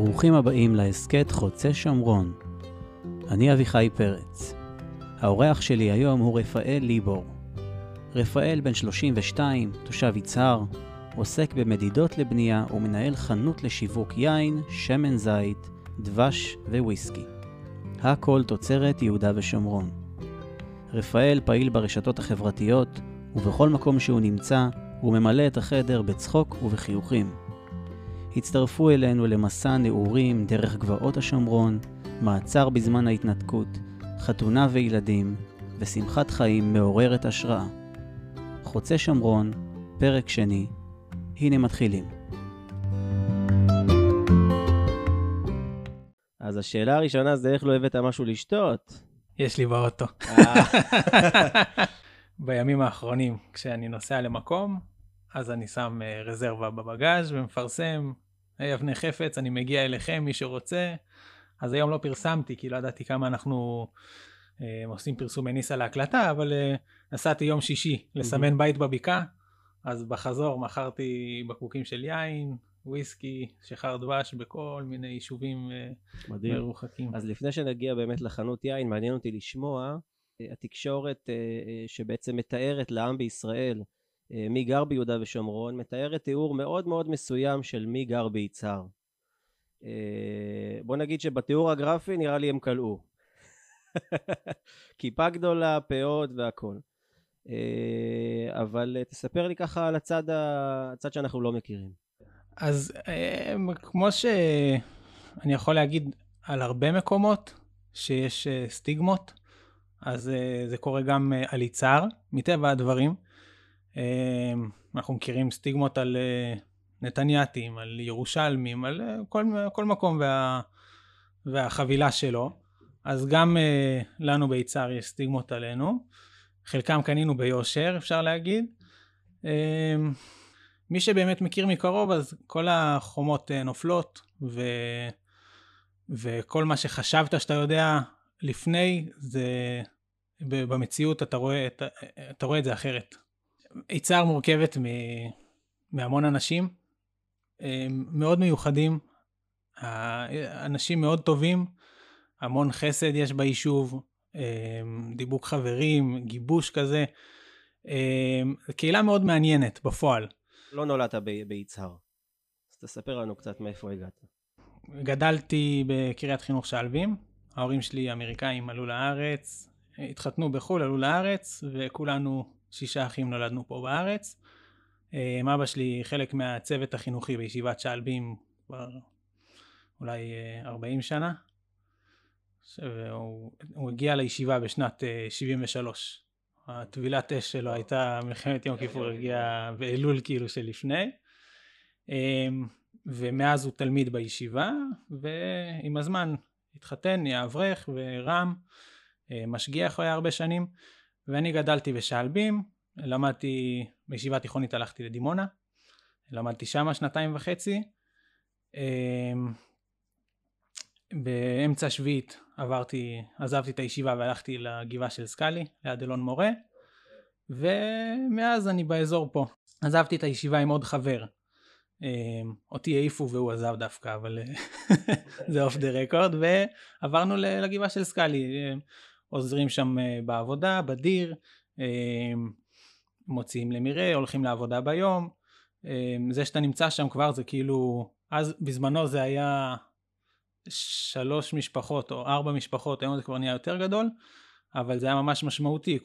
וברוכים הבאים להסקט חוצה שומרון. אני אביחי פרץ. האורח שלי היום הוא רפאל ליבור. רפאל בן 32, תושב יצהר, עוסק במדידות לבנייה ומנהל חנות לשיווק יין, שמן זית, דבש וויסקי. הכל תוצרת יהודה ושומרון. רפאל פעיל ברשתות החברתיות, ובכל מקום שהוא נמצא, הוא ממלא את החדר בצחוק ובחיוכים. הצטרפו אלינו למסע נעורים דרך גבעות השומרון, מעצר בזמן ההתנתקות, חתונה וילדים, ושמחת חיים מעוררת השראה. חוצה שומרון, פרק שני. הנה מתחילים. אז השאלה הראשונה זה איך לא הבאת משהו לשתות? יש לי באוטו. בימים האחרונים, כשאני נוסע למקום, אז אני שם רזרבה בבגז' ומפרסם, אבני חפץ, אני מגיע אליכם, מי שרוצה. אז היום לא פרסמתי, כי לא ידעתי כמה אנחנו עושים פרסום מניס על ההקלטה, אבל נסעתי יום שישי לסמן בית בביקה, אז בחזור מכרתי בקבוקים של יין, וויסקי, שחר דבש בכל מיני יישובים מרוחקים. אז לפני שנגיע באמת לחנות יין, מעניין אותי לשמוע התקשורת שבעצם מתארת לעם בישראל מי גר ביהודה ושומרון, מתארת תיאור מאוד מאוד מסוים של מי גר ביצהר. בוא נגיד שבתיאור הגרפי נראה לי הם קלעו. כיפה גדולה, פאות והכל. אבל תספר לי ככה על הצד שאנחנו לא מכירים. אז כמו שאני יכול להגיד על הרבה מקומות שיש סטיגמות, אז זה קורה גם על יצהר, מטבע הדברים. אנחנו מכירים סטיגמות על נתניאתים, על ירושלמים, על כל מקום והחבילה שלו. אז גם לנו ביצהר יש סטיגמות עלינו, חלקם קנינו ביושר, אפשר להגיד. מי שבאמת מכיר מקרוב, אז כל החומות נופלות, וכל מה שחשבת שאתה יודע לפני, זה במציאות אתה רואה את זה אחרת. יצהר מורכבת מהמון אנשים, מאוד מיוחדים, אנשים מאוד טובים, המון חסד יש ביישוב, דיבוק חברים, גיבוש כזה, קהילה מאוד מעניינת בפועל. לא נולדת ביצהר, אז תספר לנו קצת מאיפה הגעת. גדלתי בקריית חינוך שלבים, ההורים שלי אמריקאים עלו לארץ, התחתנו בחול, עלו לארץ, וכולנו 6 אחים נולדנו פה בארץ. אבא שלי חלק מהצוות החינוכי בישיבת שלבים כבר אולי 40 שנה, והוא הגיע לישיבה בשנת 73. הטבילת אש שלו הייתה מלחמת יום כיפור, הגיע באלול כאילו שלפני, ומאז הוא תלמיד בישיבה, ועם הזמן התחתן, נהיה אברך ורם, משגיח היה הרבה שנים, ואני גדלתי בשלבים, למדתי בישיבה תיכונית, הלכתי לדימונה, למדתי שמה 2.5 שנים, באמצע שביעית עזבתי את הישיבה והלכתי לגבעה של סקאליה, ליד אלון מורה, ומאז אני באזור פה. עזבתי את הישיבה עם עוד חבר, אותי העיפו והוא עזב דווקא, אבל זה אוף דה רקורד, ועברנו לגבעה של סקאליה, עוזרים שם בעבודה, בדיר, מוציאים למראה, הולכים לעבודה ביום, זה שאתה נמצא שם כבר זה כאילו, אז בזמנו זה היה 3 משפחות או 4 משפחות, היום זה כבר נהיה יותר גדול, אבל זה היה ממש משמעותי,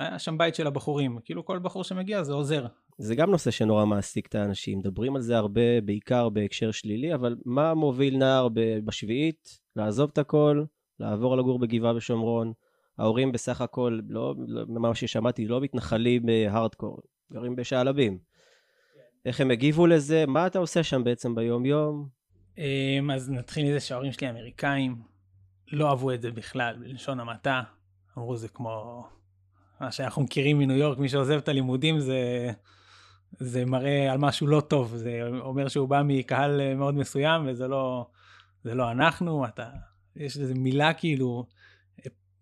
היה שם בית של הבחורים, כאילו כל בחור שמגיע זה עוזר. זה גם נושא שנורא מעסיק את האנשים, מדברים על זה הרבה, בעיקר בהקשר שלילי, אבל מה מוביל נער בשביעית, לעזוב את הכל, לעבור לגור בגבעה ושומרון? ההורים בסך הכל, ממה ששמעתי, לא מתנחלים בהארדקור, גרים בשעלבים. איך הם הגיבו לזה? מה אתה עושה שם בעצם ביום יום? אז נתחיל מזה שההורים שלי אמריקאים, לא אהבו את זה בכלל, בלשון המעטה, אמרו זה כמו מה שאנחנו מכירים מניו יורק, מי שעוזב את הלימודים זה מראה על משהו לא טוב, זה אומר שהוא בא מקהל מאוד מסוים, וזה לא אנחנו, יש איזו מילה כאילו,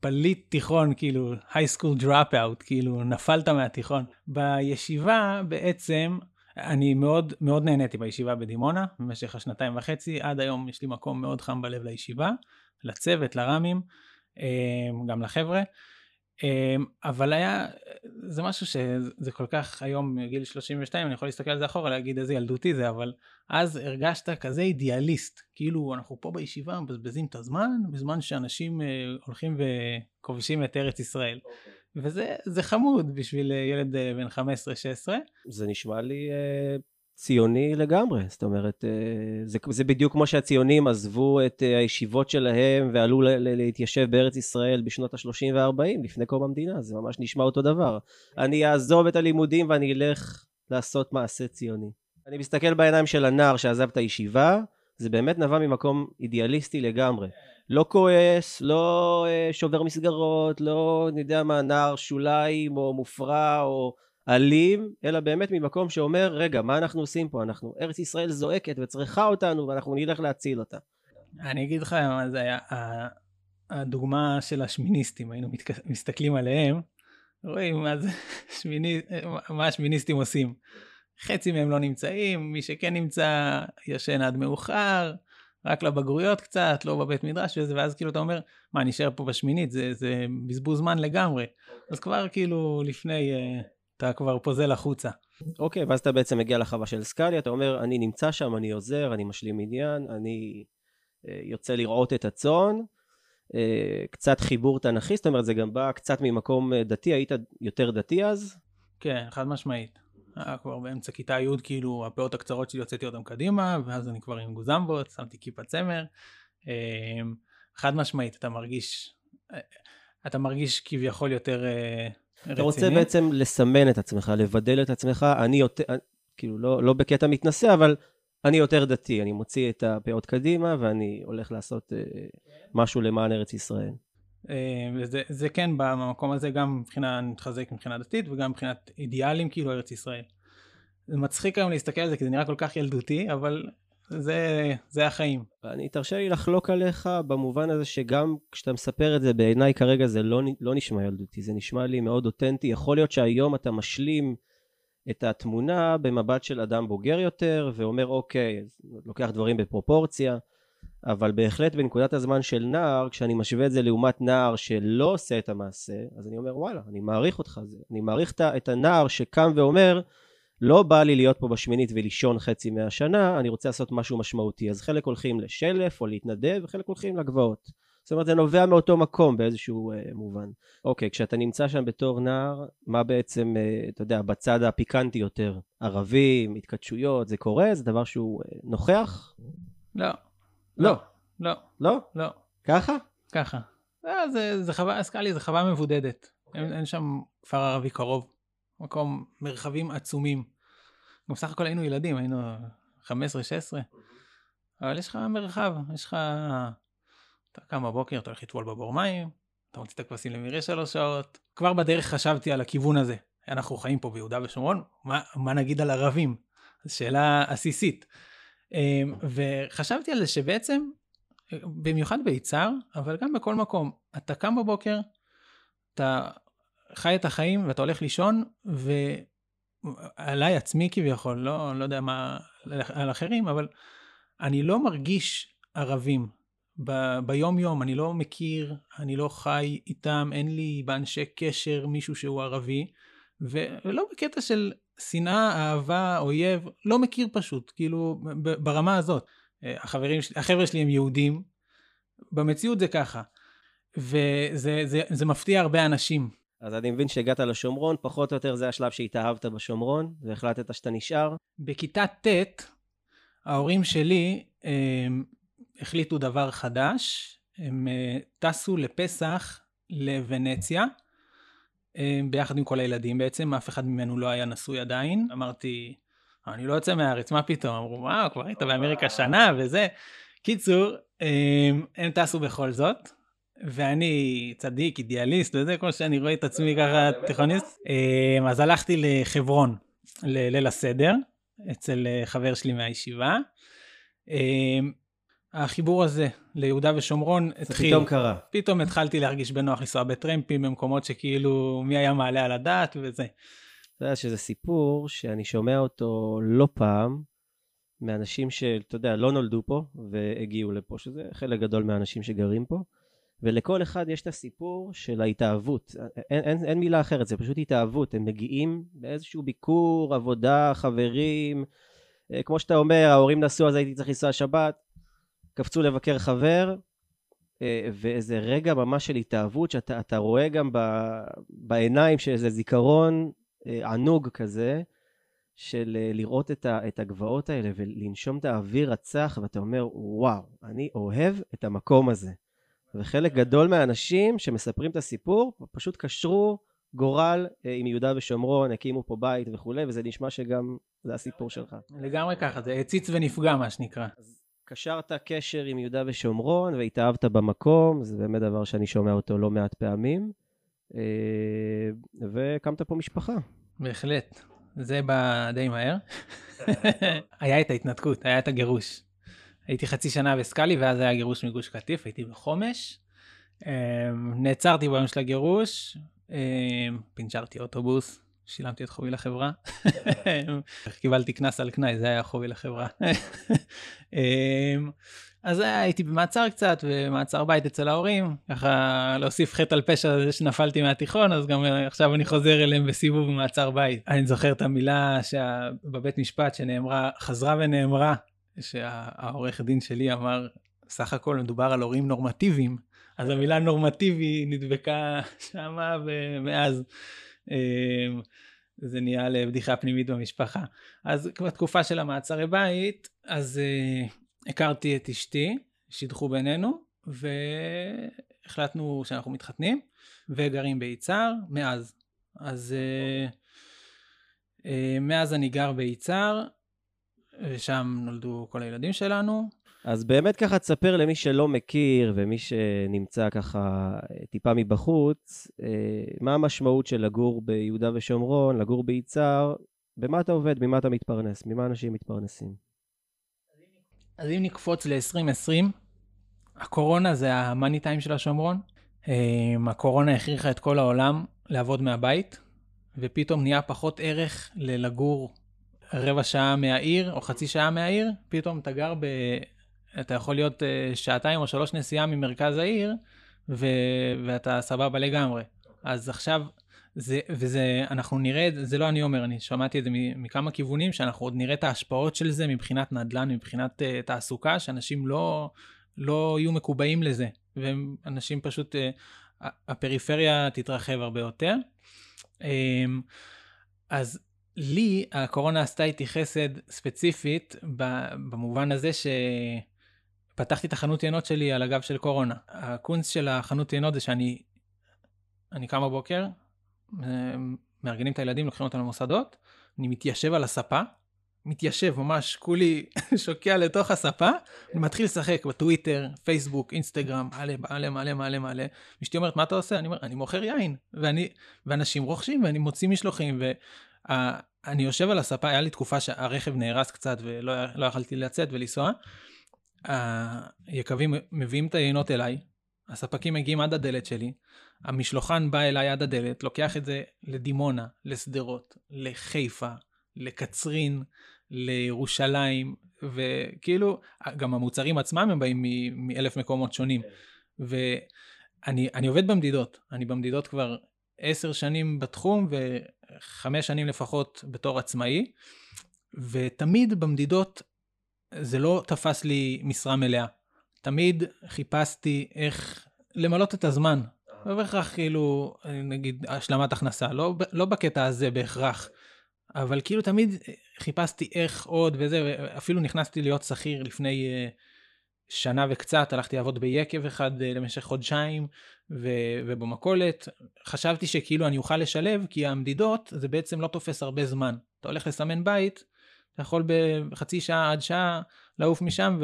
פליט תיכון, כאילו, high school dropout, כאילו, נפלת מהתיכון. בישיבה בעצם אני מאוד מאוד נהניתי בישיבה בדימונה, במשך השנתיים וחצי, עד היום יש לי מקום מאוד חם בלב לישיבה, לצוות, לרמים, גם לחבר'ה, אבל היה, זה משהו שזה כל כך היום, גיל 32, אני יכול להסתכל על זה אחורה, להגיד איזה ילדותי זה, אבל אז הרגשת כזה אידיאליסט, כאילו אנחנו פה בישיבה, מבזבזים את הזמן, בזמן שאנשים הולכים וכובשים את ארץ ישראל. וזה חמוד בשביל ילד בן 15-16. זה נשמע לי ציוני לגמרי, זאת אומרת, זה בדיוק כמו שהציונים עזבו את הישיבות שלהם ועלו להתיישב בארץ ישראל בשנות ה-30 ו-40, לפני קום המדינה, זה ממש נשמע אותו דבר. אני אעזוב את הלימודים ואני אלך לעשות מעשה ציוני. אני מסתכל בעיניים של הנער שעזב את הישיבה, זה באמת נבע ממקום אידיאליסטי לגמרי. לא כועס, לא שובר מסגרות, לא נדע מה, נער שוליים או מופרע או אלים, אלא באמת ממקום שאומר, רגע, מה אנחנו עושים פה? אנחנו, ארץ ישראל זועקת וצריכה אותנו ואנחנו נלך להציל אותה. אני אגיד לך מה זה היה, הדוגמה של השמיניסטים, היינו מסתכלים עליהם, רואים מה השמיניסטים עושים. חצי מהם לא נמצאים, מי שכן נמצא ישן עד מאוחר, רק לבגרויות קצת, לא בבית מדרש וזה, ואז כאילו אתה אומר, מה, נשאר פה בשמינית, זה בזבוז זמן לגמרי. אז כבר כאילו לפני, אתה כבר פוזל החוצה. אוקיי, ואז אתה בעצם מגיע לחווה של סקאליה, אתה אומר, אני נמצא שם, אני עוזר, אני משלים עניין, אני יוצא לראות את הצאן, קצת חיבור תנכי, זאת אומרת, זה גם בא קצת ממקום דתי, היית יותר דתי אז? כן, חד משמעית. כבר באמצע כיתה י' כאילו הפאות הקצרות שלי יוצאתי אותם קדימה, ואז אני כבר עם גוזמבות, שמתי כיפה צמר. חד משמעית, אתה מרגיש כביכול יותר רציני. אתה רוצה בעצם לסמן את עצמך, לבדל את עצמך, אני יותר, כאילו לא בקטע מתנסה, אבל אני יותר דתי, אני מוציא את הפאות קדימה, ואני הולך לעשות משהו למען ארץ ישראל. וזה כן בא במקום הזה, גם מבחינה מתחזק מבחינה דתית וגם מבחינת אידיאלים כאילו ארץ ישראל. זה מצחיק היום להסתכל על זה כי זה נראה כל כך ילדותי, אבל זה החיים. ואני תרשה לי לחלוק עליך במובן הזה שגם כשאתה מספר את זה בעיניי כרגע זה לא נשמע ילדותי, זה נשמע לי מאוד אותנטי. יכול להיות שהיום אתה משלים את התמונה במבט של אדם בוגר יותר ואומר אוקיי, לוקח דברים בפרופורציה, אבל בהחלט בנקודת הזמן של נער, כשאני משווה את זה לעומת נער שלא עושה את המעשה, אז אני אומר וואלה, אני מעריך אותך, אני מעריך את הנער שקם ואומר, לא בא לי להיות פה בשמינית ולישון חצי מהשנה, אני רוצה לעשות משהו משמעותי, אז חלק הולכים לשלף או להתנדב, וחלק הולכים לגבעות. זאת אומרת, זה נובע מאותו מקום באיזשהו מובן. אוקיי, כשאתה נמצא שם בתור נער, מה בעצם, אתה יודע, בצד הפיקנטי יותר, ערבים, התקדשויות, זה קורה? זה דבר שהוא נוכח? לא. לא. לא. לא? לא. ככה? ככה. זה חווה, סקאלי, זה חווה מבודדת. אין שם כפר ערבי קרוב. מקום, מרחבים עצומים. גם סך הכל היינו ילדים, היינו 15-16. אבל יש לך מרחב, יש לך... אתה קם בבוקר, אתה הולך לטבול בבור מים, אתה מוציא את הכבשים למרעה 3 שעות. כבר בדרך חשבתי על הכיוון הזה. אנחנו חיים פה ביהודה ושומרון, מה נגיד על ערבים? זו שאלה עסיסית. וחשבתי על זה שבעצם, במיוחד ביצהר, אבל גם בכל מקום, אתה קם בבוקר, אתה חי את החיים ואתה הולך לישון, ועליי עצמי כביכול, לא יודע מה על אחרים, אבל אני לא מרגיש ערבים ביום יום, אני לא מכיר, אני לא חי איתם, אין לי באנשי קשר מישהו שהוא ערבי, ולא בקטע של... שנאה, אהבה, אויב, לא מכיר פשוט, כאילו ברמה הזאת. החבר'ה שלי הם יהודים, במציאות זה ככה, וזה מפתיע הרבה אנשים. אז אני מבין שהגעת לשומרון, פחות או יותר זה השלב שהתאהבת בשומרון, והחלטת שאתה נשאר. בכיתה ט' ההורים שלי החליטו דבר חדש, הם טסו לפסח לוונציה, ביחד עם כל הילדים בעצם, אף אחד ממנו לא היה נשוי עדיין. אמרתי, אני לא יוצא מהארץ, מה פתאום? אמרו, וואו, כבר היית באמריקה שנה וזה. קיצור, הם טסו בכל זאת, ואני צדיק, אידיאליסט, וזה כמו שאני רואה את עצמי ככה תיכוניסט. אז הלכתי לחברון, לליל הסדר, אצל חבר שלי מהישיבה. החיבור הזה ליהודה ושומרון התחיל. פתאום קרה. פתאום התחלתי להרגיש בנוח לנסוע בטרמפים במקומות שכאילו מי היה מעלה על הדעת וזה. אתה יודע שזה סיפור שאני שומע אותו לא פעם, מאנשים שאתה יודע, לא נולדו פה והגיעו לפה, שזה חלק גדול מהאנשים שגרים פה, ולכל אחד יש את הסיפור של ההתאהבות, אין מילה אחרת, זה פשוט התאהבות, הם מגיעים באיזשהו ביקור, עבודה, חברים, כמו שאתה אומר, ההורים נסעו אז הייתי צריך לנסוע שבת, קפצו לבקר חבר, ואיזה רגע ממש של התאהבות, שאתה רואה גם בעיניים שזה זיכרון ענוג כזה, של לראות את הגבעות האלה ולנשום את האוויר הצח, ואתה אומר וואו, אני אוהב את המקום הזה. וחלק גדול מהאנשים שמספרים את הסיפור, פשוט קשרו גורל עם יהודה ושומרון, הקימו פה בית וכו', וזה נשמע שגם זה הסיפור שלך. לגמרי ככה, זה הציץ ונפגע מה שנקרא. אז קשרת קשר עם יהודה ושומרון, והתאהבת במקום, זה באמת דבר שאני שומע אותו לא מעט פעמים, וקמת פה משפחה. בהחלט, זה בא די מהר. היה את ההתנתקות, היה את הגירוש. הייתי חצי שנה בסקאליה, ואז היה גירוש מגוש קטיף, הייתי בחומש. נעצרתי ביום של הגירוש, פינצ'רתי אוטובוס, שילמתי את חובי לחברה. קיבלתי קנס על קנאי, זה היה חובי לחברה. אז הייתי במעצר קצת, ומעצר בית אצל ההורים, ככה להוסיף חטא על פשע שנפלתי מהתיכון, אז גם עכשיו אני חוזר אליהם בסיבוב במעצר בית. אני זוכר את המילה בבית משפט שנאמרה, חזרה ונאמרה, שהעורך דין שלי אמר, סך הכל מדובר על הורים נורמטיביים, אז המילה נורמטיבי נדבקה שמה, ומאז זה נהיה לבדיחה פנימית במשפחה. אז בתקופה של המעצרי בית, אז הכרתי את אשתי, שידחו בינינו, והחלטנו שאנחנו מתחתנים, וגרים ביצהר מאז. אז מאז אני גר ביצהר, ושם נולדו כל הילדים שלנו. אז באמת ככה תספר למי שלא מכיר, ומי שנמצא ככה טיפה מבחוץ, מה המשמעות של לגור ביהודה ושומרון, לגור ביצהר, במה אתה עובד, ממה אתה מתפרנס, ממה אנשים מתפרנסים? אז אם נקפוץ ל-2020, הקורונה זה המאני טיים של השומרון, הקורונה הכריחה את כל העולם לעבוד מהבית, ופתאום נהיה פחות ערך ללגור רבע שעה מהעיר, או חצי שעה מהעיר, פתאום אתה גר אתה יכול להיות שעתיים או 3 נסיעה ממרכז העיר, ואתה סבבה לגמרי. אז עכשיו, אנחנו נראה, זה לא אני אומר, אני שמעתי את זה מכמה כיוונים, שאנחנו עוד נראה את ההשפעות של זה, מבחינת נדל"ן, מבחינת תעסוקה, שאנשים לא יהיו מקובעים לזה, ואנשים פשוט, הפריפריה תתרחב הרבה יותר. אז לי, הקורונה עשתה איתי חסד ספציפית, במובן הזה שפתחתי את החנות ינות שלי על הגב של קורונה. הקונס של החנות ינות זה שאני קם בבוקר, מארגנים את הילדים, לוקחים אותם למוסדות, אני מתיישב על הספה, מתיישב ממש, כולי שוקע לתוך הספה, אני מתחיל לשחק בטוויטר, פייסבוק, אינסטגרם, מעלה. אשתי אומרת, מה אתה עושה? אני אומר, אני מוכר יין, ואנשים רוכשים, ואני מוציא משלוחים, אני יושב על הספה, היה לי תקופה שהרכב נהרס קצת ולא יכלתי לצאת ולנסוע, היקבים מביאים את היינות אליי, הספקים מגיעים עד הדלת שלי, המשלוחן בא אליי עד הדלת, לוקח את זה לדימונה, לסדרות, לחיפה, לקצרין, לירושלים, וכאילו גם המוצרים עצמם הם באים מאלף מקומות שונים, ואני עובד במדידות, אני במדידות כבר 10 שנים בתחום, 5 שנים לפחות בתור עצמאי, ותמיד במדידות זה לא תפס לי משרה מלאה. תמיד חיפשתי איך למלות את הזמן. לא בהכרח כאילו, נגיד, השלמת הכנסה, לא בקטע הזה בהכרח, אבל כאילו תמיד חיפשתי איך עוד וזה, אפילו נכנסתי להיות שכיר לפני שנה וקצת, הלכתי לעבוד ביקב אחד למשך חודשיים, ובמקולת, חשבתי שכאילו אני אוכל לשלב, כי המדידות זה בעצם לא תופס הרבה זמן. אתה הולך לסמן בית, אתה יכול בחצי שעה עד שעה לעוף משם,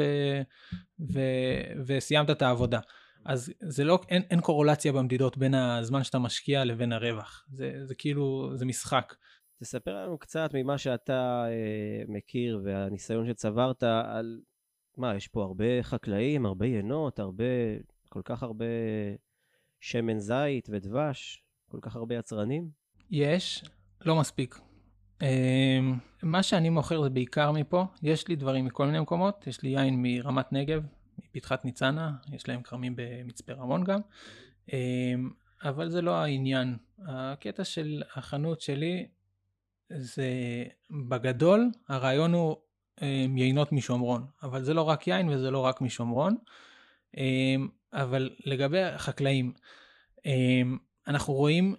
וסיימת את העבודה. אז זה לא, אין קורולציה במדידות בין הזמן שאתה משקיע לבין הרווח. זה כאילו, זה משחק. תספר לנו קצת ממה שאתה מכיר, והניסיון שצברת על, מה, יש פה הרבה חקלאים, הרבה ינות, כל כך הרבה שמן זית ודבש, כל כך הרבה יצרנים? יש, לא מספיק. מה שאני מוכר זה בעיקר מפה, יש לי דברים מכל מיני מקומות, יש לי יין מרמת נגב, מפתחת ניצנה, יש להם קרמים במצפה רמון גם, אבל זה לא העניין. הקטע של החנות שלי זה בגדול, הרעיון הוא יינות משומרון, אבל זה לא רק יין וזה לא רק משומרון, אבל לגבי החקלאים, אנחנו רואים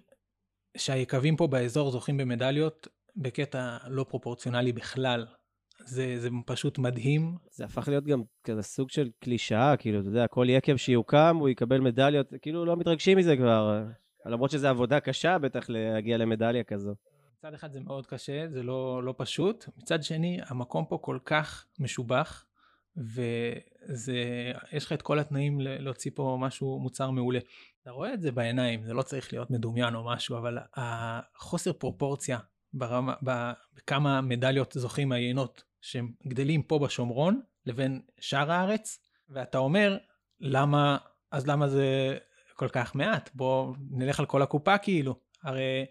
שהיקבים פה באזור זוכים במדליות בקטע לא פרופורציונלי בכלל. זה פשוט מדהים. זה הפך להיות גם כזה סוג של קלישאה, כאילו, אתה יודע, כל יקב שיוקם, הוא יקבל מדליות, כאילו לא מתרגשים מזה כבר, למרות שזו עבודה קשה בטח להגיע למדליה כזו. מצד אחד זה מאוד קשה, זה לא פשוט, מצד שני, המקום פה כל כך משובח, ויש לך את כל התנאים להוציא פה משהו, מוצר מעולה. אתה רואה את זה בעיניים, זה לא צריך להיות מדומיין או משהו, אבל החוסר פרופורציה, ברמה, בכמה מדליות זוכים היינות שהם גדלים פה בשומרון לבין שאר הארץ, ואתה אומר, למה זה כל כך מעט? בוא נלך על כל הקופה כאילו, הרי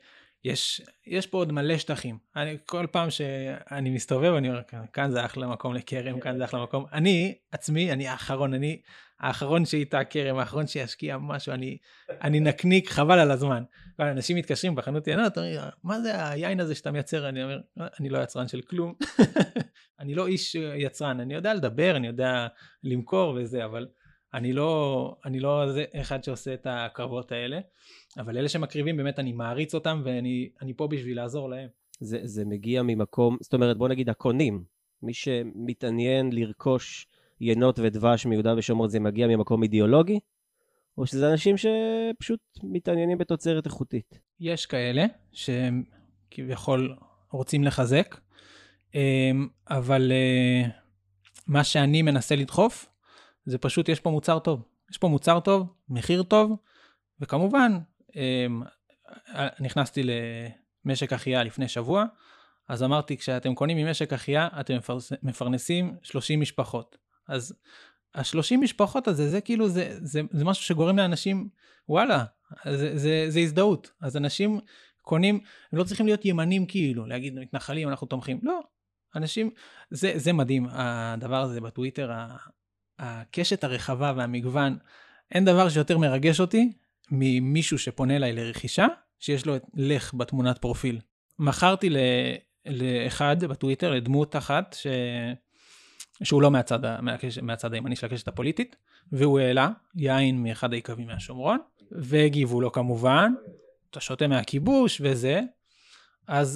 יש פה עוד מלא שטחים. כל פעם שאני מסתובב אני אומר, כאן זה אחלה מקום לקרם, כאן זה אחלה מקום. אני עצמי, אני האחרון שאיתה קרם, האחרון שישקיע משהו, אני נקניק חבל על הזמן. אנשים מתקשרים בחנות ינות, מה זה היין הזה שאתה מייצר? אני אומר, אני לא יצרן של כלום. אני לא איש יצרן, אני יודע לדבר, אני יודע למכור וזה, אבל אני לא אחד שעושה את הקרבות האלה, אבל אלה שמקריבים באמת אני מעריץ אותם, ואני פה בשביל לעזור להם. זה מגיע ממקום, זאת אומרת בוא נגיד הקונים, מי שמתעניין לרכוש ינות ודבש מיהודה ושומרון, זה מגיע ממקום אידיאולוגי, או שזה אנשים שפשוט מתעניינים בתוצרת איכותית? יש כאלה שהם כביכול רוצים לחזק, אבל מה שאני מנסה לדחוף, זה פשוט יש פה מוצר טוב. יש פה מוצר טוב, מחיר טוב, וכמובן, נכנסתי למשק אחייה לפני שבוע, אז אמרתי, כשאתם קונים ממשק אחייה, אתם מפרנסים 30 משפחות. אז ה-30 משפחות הזה, זה כאילו, זה משהו שגורם לאנשים, וואלה, זה הזדהות. אז אנשים קונים, הם לא צריכים להיות ימנים כאילו, להגיד, מתנחלים, אנחנו תומכים. לא, אנשים, זה מדהים, הדבר הזה בטוויטר, הקשת הרחבה והמגוון, אין דבר שיותר מרגש אותי ממישהו שפונה אליי לרכישה, שיש לו את לך בתמונת פרופיל. מכרתי לאחד בטוויטר, לדמות אחת, שהוא לא מהצד הימני של הקשת הפוליטית, והוא העלה יין מאחד היקבים מהשומרון, והגיבו לו כמובן, אתה שותה מהכיבוש וזה,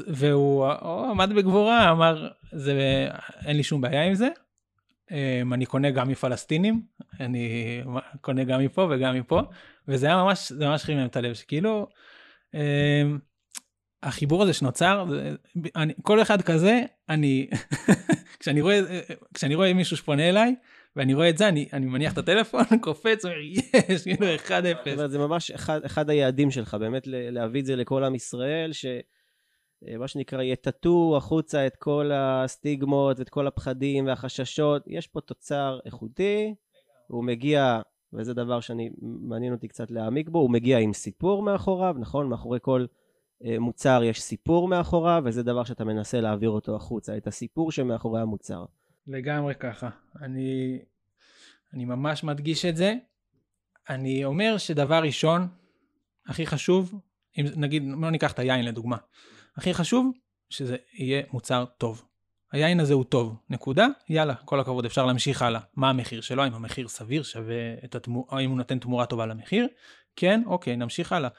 והוא עמד בגבורה, אמר, אין לי שום בעיה עם זה, אני קונה גם מפלסטינים, אני קונה גם מפה וגם מפה, וזה היה ממש, זה ממש חימם את הלב, שכאילו, החיבור הזה שנוצר, כל אחד כזה, כשאני רואה מישהו שפונה אליי, ואני רואה את זה, אני מניח את הטלפון, קופץ, אומר, יש, כאילו, 1-0. זאת אומרת, זה ממש אחד היעדים שלך, באמת להביא את זה לכל עם ישראל, מה שנקרא, יטטו החוצה את כל הסטיגמות ואת כל הפחדים והחששות. יש פה תוצר איכותי, הוא מגיע, וזה דבר שמעניין אותי קצת להעמיק בו, הוא מגיע עם סיפור מאחוריו, נכון? מאחורי כל מוצר יש סיפור מאחוריו, וזה דבר שאתה מנסה להעביר אותו החוצה, את הסיפור שמאחורי המוצר. לגמרי ככה. אני ממש מדגיש את זה. אני אומר שדבר ראשון, הכי חשוב, אם נגיד, לא ניקח את היין לדוגמה, הכי חשוב שזה יהיה מוצר טוב. היין הזה הוא טוב, נקודה, יאללה, כל הכבוד, אפשר להמשיך הלאה. מה המחיר שלו? אם המחיר סביר שווה את התמורה, אם הוא נותן תמורה טובה למחיר, כן, אוקיי, נמשיך הלאה.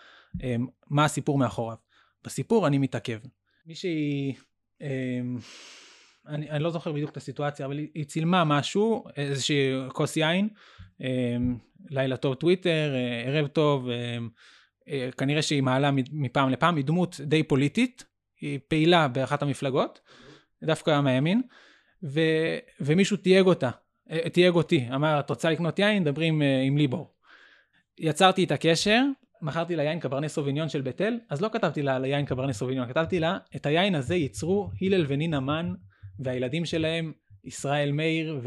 מה הסיפור מאחוריו? בסיפור אני מתעכב. מישהי, אני לא זוכר בדיוק את הסיטואציה, אבל היא צילמה משהו, איזושהי כוס יין, לילה טוב טוויטר, ערב טוב, כנראה שהיא מעלה מפעם לפעם, היא דמות די פוליטית, היא פעילה באחת המפלגות, דווקא מהימין, ומישהו תייג אותי, אמר, את רוצה לקנות יין? דברים עם ליבור. יצרתי את הקשר, מכרתי לה יין קברני סוביניון של בתל, אז לא כתבתי לה על היין קברני סוביניון, כתבתי לה, את היין הזה ייצרו הלל ונינמן, והילדים שלהם, ישראל מיר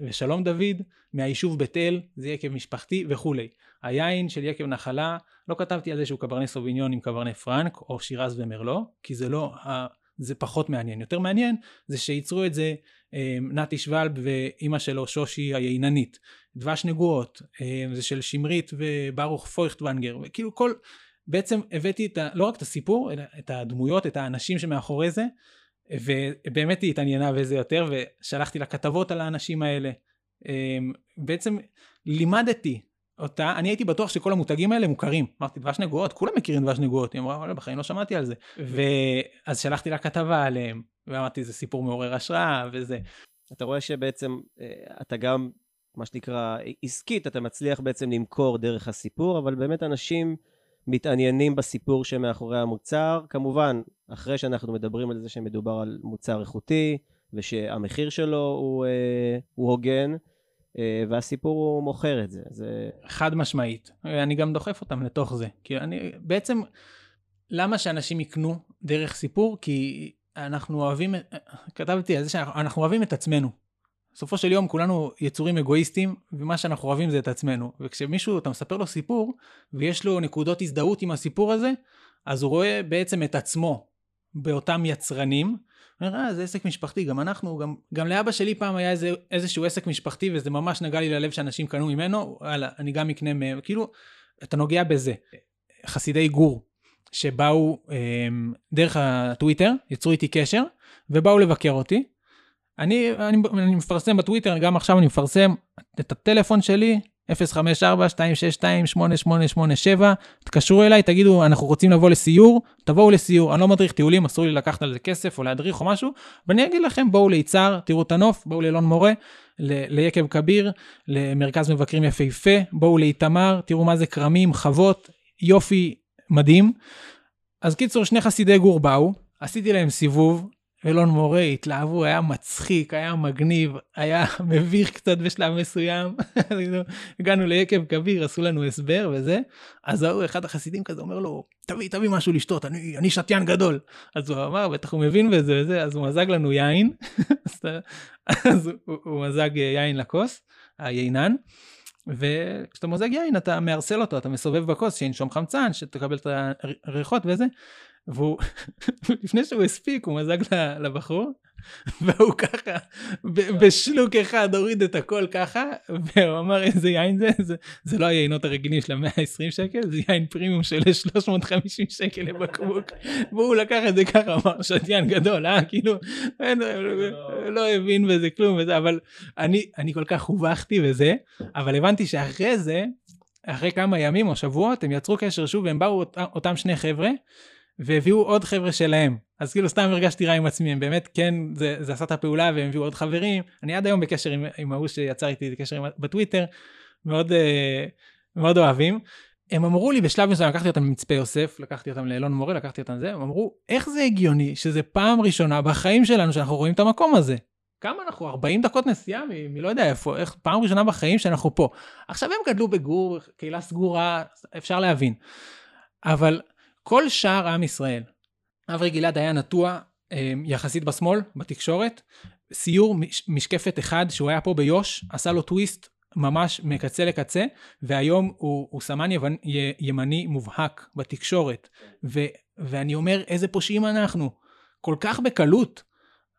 ושלום דוד, מהיישוב בתל, זה יקב משפחתי וכו'. היין של יקב נחלה, לא כתבתי על זה שהוא קברני סוביניון עם קברני פרנק או שירז ומרלו, כי זה לא, זה פחות מעניין. יותר מעניין זה שייצרו את זה נטי שוולב ואימא שלו שושי הייננית, דבש נגורות, זה של שמרית וברוך פויכטוונגר, וכאילו כל, בעצם הבאתי לא רק את הסיפור, אלא את הדמויות, את האנשים שמאחורי זה, ובאמת היא התעניינה בזה יותר, ושלחתי לה כתבות על האנשים האלה. בעצם לימדתי אותה, אני הייתי בטוח שכל המותגים האלה מוכרים, אמרתי דבש נגורות, כולם מכירים דבש נגורות, היא אמרה, אבל בחיים לא שמעתי על זה, ואז שלחתי לה כתבה עליהם, ואמרתי, זה סיפור מעורר השראה, וזה. אתה רואה שבעצם, אתה גם, מה שנקרא, עסקית, אתה מצליח בעצם למכור דרך הסיפור, אבל באמת אנשים מתעניינים בסיפור שמאחורי המוצר, כמובן, אחרי שאנחנו מדברים על זה שמדובר על מוצר איכותי, ושהמחיר שלו הוא הוגן, והסיפור הוא מוכר את זה. זה חד משמעית. אני גם דוחף אותם לתוך זה. כי אני, בעצם, למה שאנשים יקנו דרך סיפור? כי אנחנו אוהבים, כתבתי על זה שאנחנו אוהבים את עצמנו. בסופו של יום כולנו יצורים אגואיסטים, ומה שאנחנו אוהבים זה את עצמנו. וכשמישהו, אתה מספר לו סיפור, ויש לו נקודות הזדהות עם הסיפור הזה, אז הוא רואה בעצם את עצמו באותם יצרנים, נראה, זה עסק משפחתי, גם אנחנו, גם לאבא שלי פעם היה איזשהו עסק משפחתי, וזה ממש נגע לי ללב שאנשים קנו ממנו, הלאה, אני גם אקנה מהם, כאילו, אתה נוגע בזה. חסידי גור, שבאו דרך הטוויטר, יצרו איתי קשר, ובאו לבקר אותי, אני מפרסם בטוויטר, גם עכשיו אני מפרסם את הטלפון שלי, 054-262-8887, תקשרו אליי, תגידו, אנחנו רוצים לבוא לסיור, תבואו לסיור, אני לא מדריך טיולים, אסור לי לקחת על זה כסף או להדריך או משהו, ואני אגיד לכם, בואו ליצהר, תראו את הנוף, בואו לאלון מורה, ליקב קביר, למרכז מבקרים יפהפה, בואו להתאמר, תראו מה זה קרמים, חוות, יופי, מדהים. אז קיצור, שני חסידי גור באו, עשיתי להם סיבוב, אלון מורה התלהבו, היה מצחיק, היה מגניב, היה מביך קצת בשלב מסוים, הגענו ליקב קביר, עשו לנו הסבר וזה, אז הוא אחד החסידים כזה אומר לו, תביא משהו לשתות, אני שתיין גדול, אז הוא אמר, בטח הוא מבין בזה וזה, אז הוא מזג לנו יין, אז הוא מזג יין לכוס, היינן, וכשאתה מוזג יין, אתה מארסל אותו, אתה מסובב בכוס, שינשום חמצן, שתקבל את הריחות וזה, והוא, לפני שהוא הספיק, הוא מזג לבחור, והוא ככה, בשלוק אחד, הוריד את הכל ככה, והוא אמר, איזה יין זה? זה לא היינות הרגילים של 120 שקל, זה יין פרימיום של 350 שקל לבקבוק, והוא לקח את זה ככה, אמר, שתיין גדול, כאילו, לא הבין בזה כלום, אבל אני כל כך הובכתי בזה, אבל הבנתי שאחרי זה, אחרי כמה ימים או שבועות, הם יצרו קשר שוב, והם באו אותם שני חבר'ה, והביאו עוד חבר'ה שלהם, אז כאילו סתם הרגשתי רע עם עצמי, הם באמת כן, זה עשה את הפעולה, והם הביאו עוד חברים, אני עד היום בקשר עם ההוא שיצר איתי בקשר בטוויטר, מאוד, מאוד אוהבים, הם אמרו לי בשלב מסוים, לקחתי אותם ממצפה יוסף, לקחתי אותם לאלון מורה, לקחתי אותם זה, הם אמרו, איך זה הגיוני, שזה פעם ראשונה בחיים שלנו, שאנחנו רואים את המקום הזה, כמה אנחנו, 40 דקות נסיעה, מלא יודע איפה, איך פעם ראשונה בחיים שאנחנו פה, עכשיו הם גדלו בגור, קהילה סגורה, אפשר להבין, אבל כל שאר עם ישראל, אברי גלעד היה נטוע יחסית בשמאל, בתקשורת, סיור משקפת אחד שהוא היה פה ביוש, עשה לו טוויסט ממש מקצה לקצה, והיום הוא סמן ימני מובהק בתקשורת, ואני אומר איזה פושעים אנחנו, כל כך בקלות,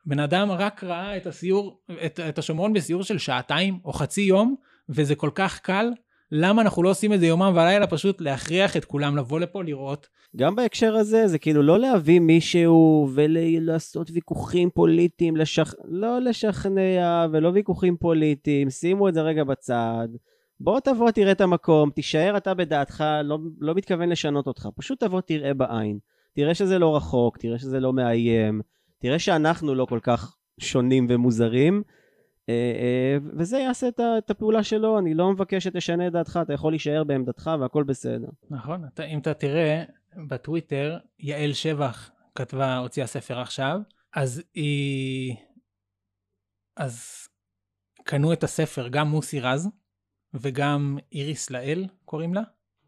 בן אדם רק ראה את הסיור, את השומרון בסיור של שעתיים או חצי יום, וזה כל כך קל, למה אנחנו לא עושים את זה יומם ולילה, פשוט להכריח את כולם לבוא לפה לראות. גם בהקשר הזה, זה כאילו לא להביא מישהו ולעשות ויכוחים פוליטיים, לא לשכנע ולא ויכוחים פוליטיים, שימו את זה רגע בצד, בוא תבוא תראה את המקום, תישאר אתה בדעתך, לא מתכוון לשנות אותך, פשוט תבוא תראה בעין, תראה שזה לא רחוק, תראה שזה לא מאיים, תראה שאנחנו לא כל כך שונים ומוזרים, וזה יעשה את הפעולה שלו. אני לא מבקש שתשנה את דעתך, אתה יכול להישאר בעמדתך והכל בסדר. נכון, אם אתה תראה בטוויטר, יעל שבח כתבה, הוציאה ספר עכשיו, אז קנו את הספר גם מוסי רז וגם איריס לאל קוראים לה,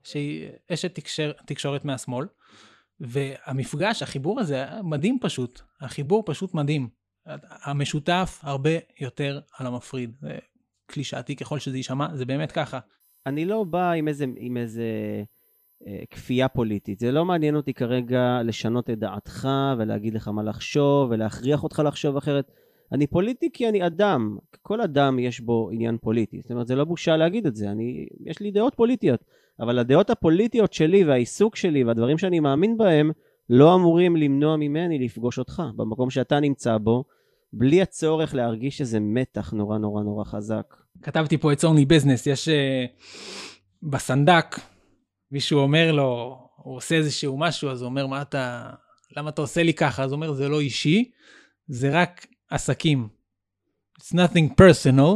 שהיא אשת תקשורת מהשמאל, והמפגש, החיבור הזה מדהים, פשוט החיבור פשוט מדהים, המשותף הרבה יותר על המפריד. זה קלישאתי ככל שזה יישמע, זה באמת ככה. אני לא בא עם איזה כפייה פוליטית. זה לא מעניין אותי כרגע לשנות את דעתך ולהגיד לך מה לחשוב ולהכריח אותך לחשוב אחרת. אני פוליטי כי אני אדם, כל אדם יש בו עניין פוליטי, זאת אומרת זה לא בושה להגיד את זה, יש לי דעות פוליטיות, אבל הדעות הפוליטיות שלי והעיסוק שלי והדברים שאני מאמין בהם לא אמורים למנוע ממני לפגוש אותך במקום שאתה נמצא בו, בלי הצורך להרגיש שזה מתח נורא נורא נורא חזק. כתבתי פה את סוני ביזנס, יש בסנדק מישהו אומר לו, הוא עושה איזשהו משהו, אז הוא אומר מה אתה, למה אתה עושה לי ככה? אז הוא אומר זה לא אישי, זה רק עסקים. It's nothing personal,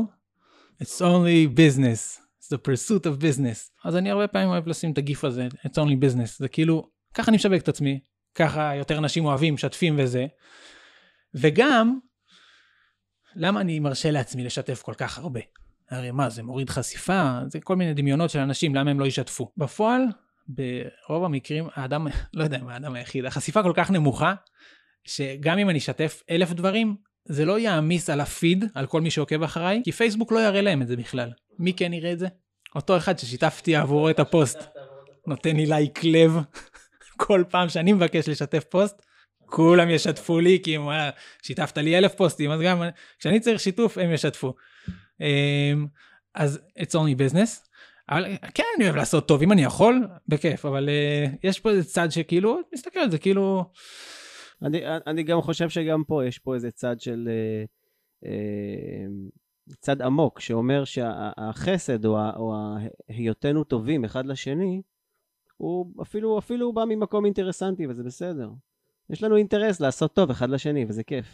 it's only business. It's the pursuit of business. אז אני הרבה פעמים אוהב לשים את הגיף הזה, it's only business. זה כאילו, ככה אני משווק את עצמי, ככה יותר אנשים אוהבים, שתפים וזה. וגם, למה אני מרשה לעצמי לשתף כל כך הרבה? הרי מה, זה מוריד חשיפה, זה כל מיני דמיונות של אנשים, למה הם לא ישתפו. בפועל, ברוב המקרים, האדם, לא יודע מה האדם היחיד, החשיפה כל כך נמוכה, שגם אם אני אשתף 1,000 דברים, זה לא יעמיס על הפיד, על כל מי שעוקב אחריי, כי פייסבוק לא יראה להם את זה בכלל. מי כן יראה את זה? אותו אחד ששיתפתי עבורו את הפוסט, נותן לי לייק לב, כל פעם שאני מבקש לשתף פוסט, כולם ישתפו לי, כי אם שיתפת לי 1,000 פוסטים, אז גם כשאני צריך שיתוף, הם ישתפו. אז it's only business, אבל כן אני אוהב לעשות טוב, אם אני יכול, בכיף, אבל יש פה איזה צד שכאילו, מסתכל על זה כאילו, אני גם חושב שגם פה יש פה איזה צד של צד עמוק שאומר שהחסד או היותנו טובים אחד לשני הוא אפילו בא ממקום אינטרסנטי וזה בסדר. יש לנו אינטרס לעשות טוב אחד לשני וזה כיף.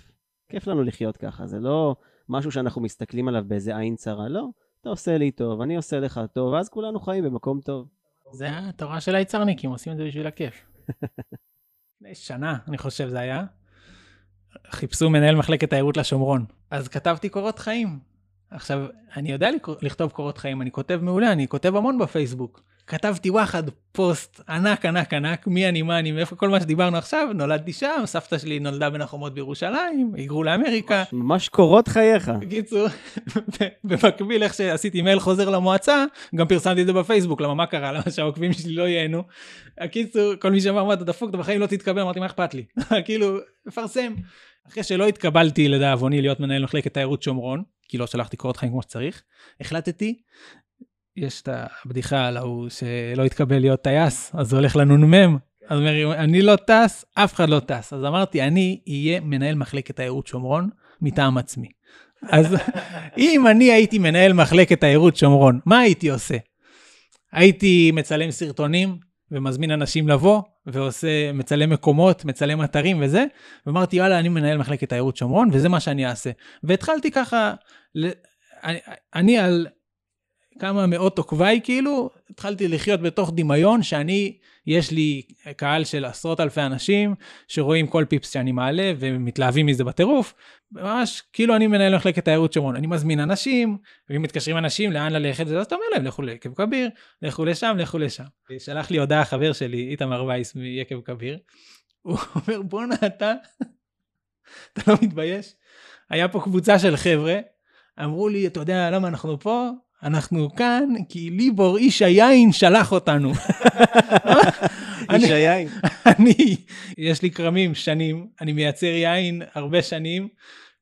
כיף לנו לחיות ככה, זה לא משהו שאנחנו מסתכלים עליו באיזה עין צרה, לא, אתה עושה לי טוב, אני עושה לך טוב, ואז כולנו חיים במקום טוב. זה התורה של היצרניקים, עושים את זה בשביל הכיף. שנה, אני חושב זה היה, חיפשו מנהל מחלקת תיירות לשומרון. אז כתבתי קורות חיים. עכשיו, אני יודע לכתוב קורות חיים, אני כותב מעולה, אני כותב המון בפייסבוק. כתבתי וואחד פוסט ענק, ענק, ענק, מי אני, מה אני, מאיפה כל מה שדיברנו עכשיו, נולדתי שם, סבתא שלי נולדה בין החומות בירושלים, היגרו לאמריקה. ממש קורות חייך. בקיצור, במקביל איך שעשיתי מייל חוזר למועצה, גם פרסמתי את זה בפייסבוק, למה מה קרה, למה שהעוקבים שלי לא ייהנו. הקיצור, כל מי שאמר, מה אתה דפוק, אתה בחיים לא תתקבל, אמרתי, מה אכפת לי? כאילו, מפרסם. אחרי שלא התקבלתי לדאבוני להיות מנהל מחלקת תיירות שומרון, כי לא שלחתי קורות חיים כמו שצריך, החלטתי יש את הבדיחה על ההוא שלא התקבל להיות טייס, אז זה הולך לנונמם. אז אומר, אני לא טס, אף אחד לא טס. אז אמרתי, אני אהיה מנהל מחלקת תיירות שומרון מטעם עצמי. אז אם אני הייתי מנהל מחלקת תיירות שומרון, מה הייתי עושה? הייתי מצלם סרטונים ומזמין אנשים לבוא, ועושה, מצלם מקומות, מצלם אתרים וזה, ואמרתי, יאללה, אני מנהל מחלקת תיירות שומרון, וזה מה שאני אעשה. והתחלתי ככה, אני על כמה מאות עוקביי, כאילו, התחלתי לחיות בתוך דמיון, שאני, יש לי קהל של 10,000 אנשים, שרואים כל פיפס שאני מעלה, ומתלהבים מזה בטירוף, ממש, כאילו אני מנהל מחלקת תיירות שומרון, אני מזמין אנשים, ואם מתקשרים אנשים, לאן ללכת, אז אתה אומר להם, לכו ליקב כביר, לכו לשם, לכו לשם. שלח לי הודעה החבר שלי, איתמר וייס מיקב כביר, הוא אומר, בונה, אתה לא מתבייש? היה פה קבוצה של חבר'ה, אמרו לי, אתה יודע למה אנחנו פה? אנחנו כאן, כי ליבור איש היין שלח אותנו. איש היין. יש לי קרמים שנים, אני מייצר יין הרבה שנים,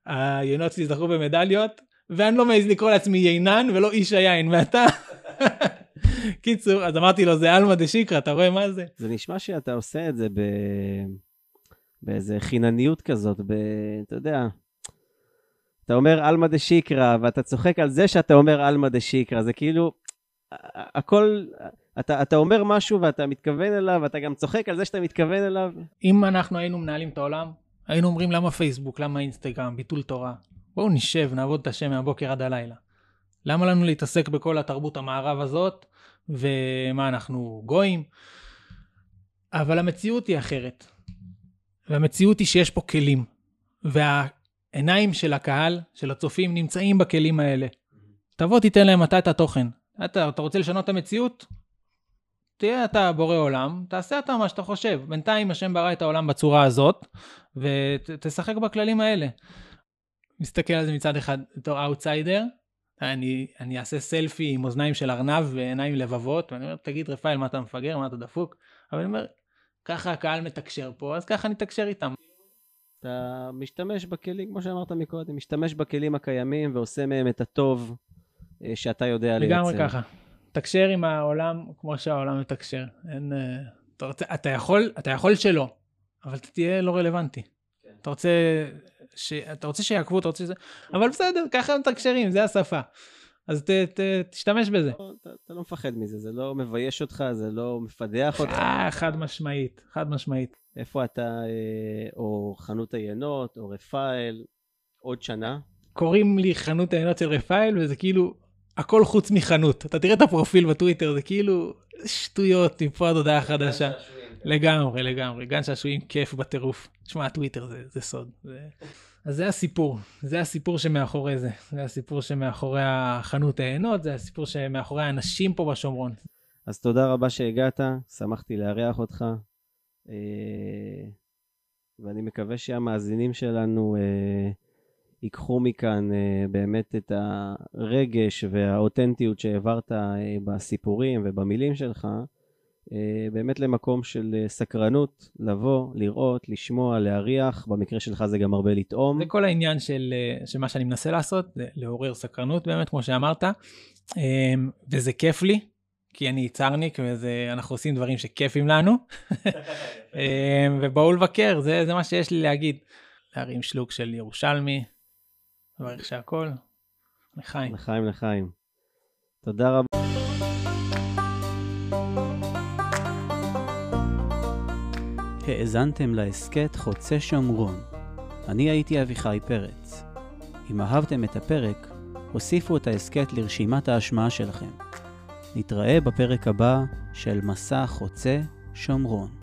היינות שלי זכו במדליות, ואני לא מעז לקרוא לעצמי יינן, ולא איש היין, ואתה, קיצור, אז אמרתי לו, זה אלמה דשיקרה, אתה רואה מה זה? זה נשמע שאתה עושה את זה באיזה חינניות כזאת, אתה יודע, אתה אומר אלמה דשיקרה, ואתה צוחק על זה שאתה אומר אלמה דשיקרה, זה כאילו, הכל, אתה אומר משהו ואתה מתכוון אליו, ואתה גם צוחק על זה שאתה מתכוון אליו. אם אנחנו היינו מנהלים את העולם, היינו אומרים למה פייסבוק, למה אינסטגרם, ביטול תורה, בואו נשב, נעבוד את השם מהבוקר עד הלילה. למה לנו להתעסק בכל התרבות המערב הזאת, ומה אנחנו גויים? אבל המציאות היא אחרת, והמציאות היא שיש פה כלים, עיניים של הקהל, של הצופים, נמצאים בכלים האלה. תבוא, תיתן להם אתה את התוכן. אתה רוצה לשנות את המציאות? תהיה אתה בורא עולם, תעשה אתה מה שאתה חושב. בינתיים השם ברא את העולם בצורה הזאת, ותשחק בכללים האלה. מסתכל על זה מצד אחד, בתור אאוטסיידר, אני אעשה סלפי עם אוזניים של ארנב ועיניים לבבות, ואני אומר, תגיד רפאל, מה אתה מפגר, מה אתה דפוק? אבל אני אומר, ככה הקהל מתקשר פה, אז ככה אני תקשר איתם. אתה משתמש בכלים, כמו שאמרת מקודם, משתמש בכלים הקיימים ועושה מהם את הטוב שאתה יודע לייצר. לגמרי ככה. תקשר עם העולם כמו שהעולם מתקשר. אתה יכול שלא, אבל אתה תהיה לא רלוונטי. אתה רוצה שיעקבו, אתה רוצה שזה, אבל בסדר, ככה הם מתקשרים, זה השפה. אז תשתמש בזה. אתה לא מפחד מזה, זה לא מבייש אותך, זה לא מפדח אותך. חד משמעית, חד משמעית. איפה אתה, או חנות עיינות, או רפאל, עוד שנה? קוראים לי חנות עיינות של רפאל, וזה כאילו, הכל חוץ מחנות. אתה תראה את הפרופיל בטוויטר, זה כאילו שטויות, מפה עד הודעה חדשה. לגמרי, לגמרי. גן שעשועים כיף בטירוף. תשמע, הטוויטר זה סוד. אז זה הסיפור. זה הסיפור שמאחורי זה. זה הסיפור שמאחורי החנות העינות, זה הסיפור שמאחורי האנשים פה בשומרון. אז תודה רבה שהגעת. שמחתי להריח אותך. ואני מקווה שהמאזינים שלנו ייקחו מכאן באמת את הרגש והאותנטיות שהעברת בסיפורים ובמילים שלך. באמת למקום של סקרנות, לבוא, לראות, לשמוע, להריח, במקרה שלך זה גם הרבה לטעום. זה כל העניין של מה שאני מנסה לעשות, לעורר סקרנות באמת, כמו שאמרת, וזה כיף לי, כי אני יצרניק, ואנחנו עושים דברים שכיפים לנו, ובואו לבקר, זה מה שיש לי להגיד. להרים שלוק של ירושלמי, לברך שהכל, לחיים. לחיים, לחיים. תודה רבה. האזנתם להסקט חוצה שומרון. אני הייתי אביחי פרץ. אם אהבתם את הפרק, הוסיפו את ההסקט לרשימת ההשמעה שלכם. נתראה בפרק הבא של מסע חוצה שומרון.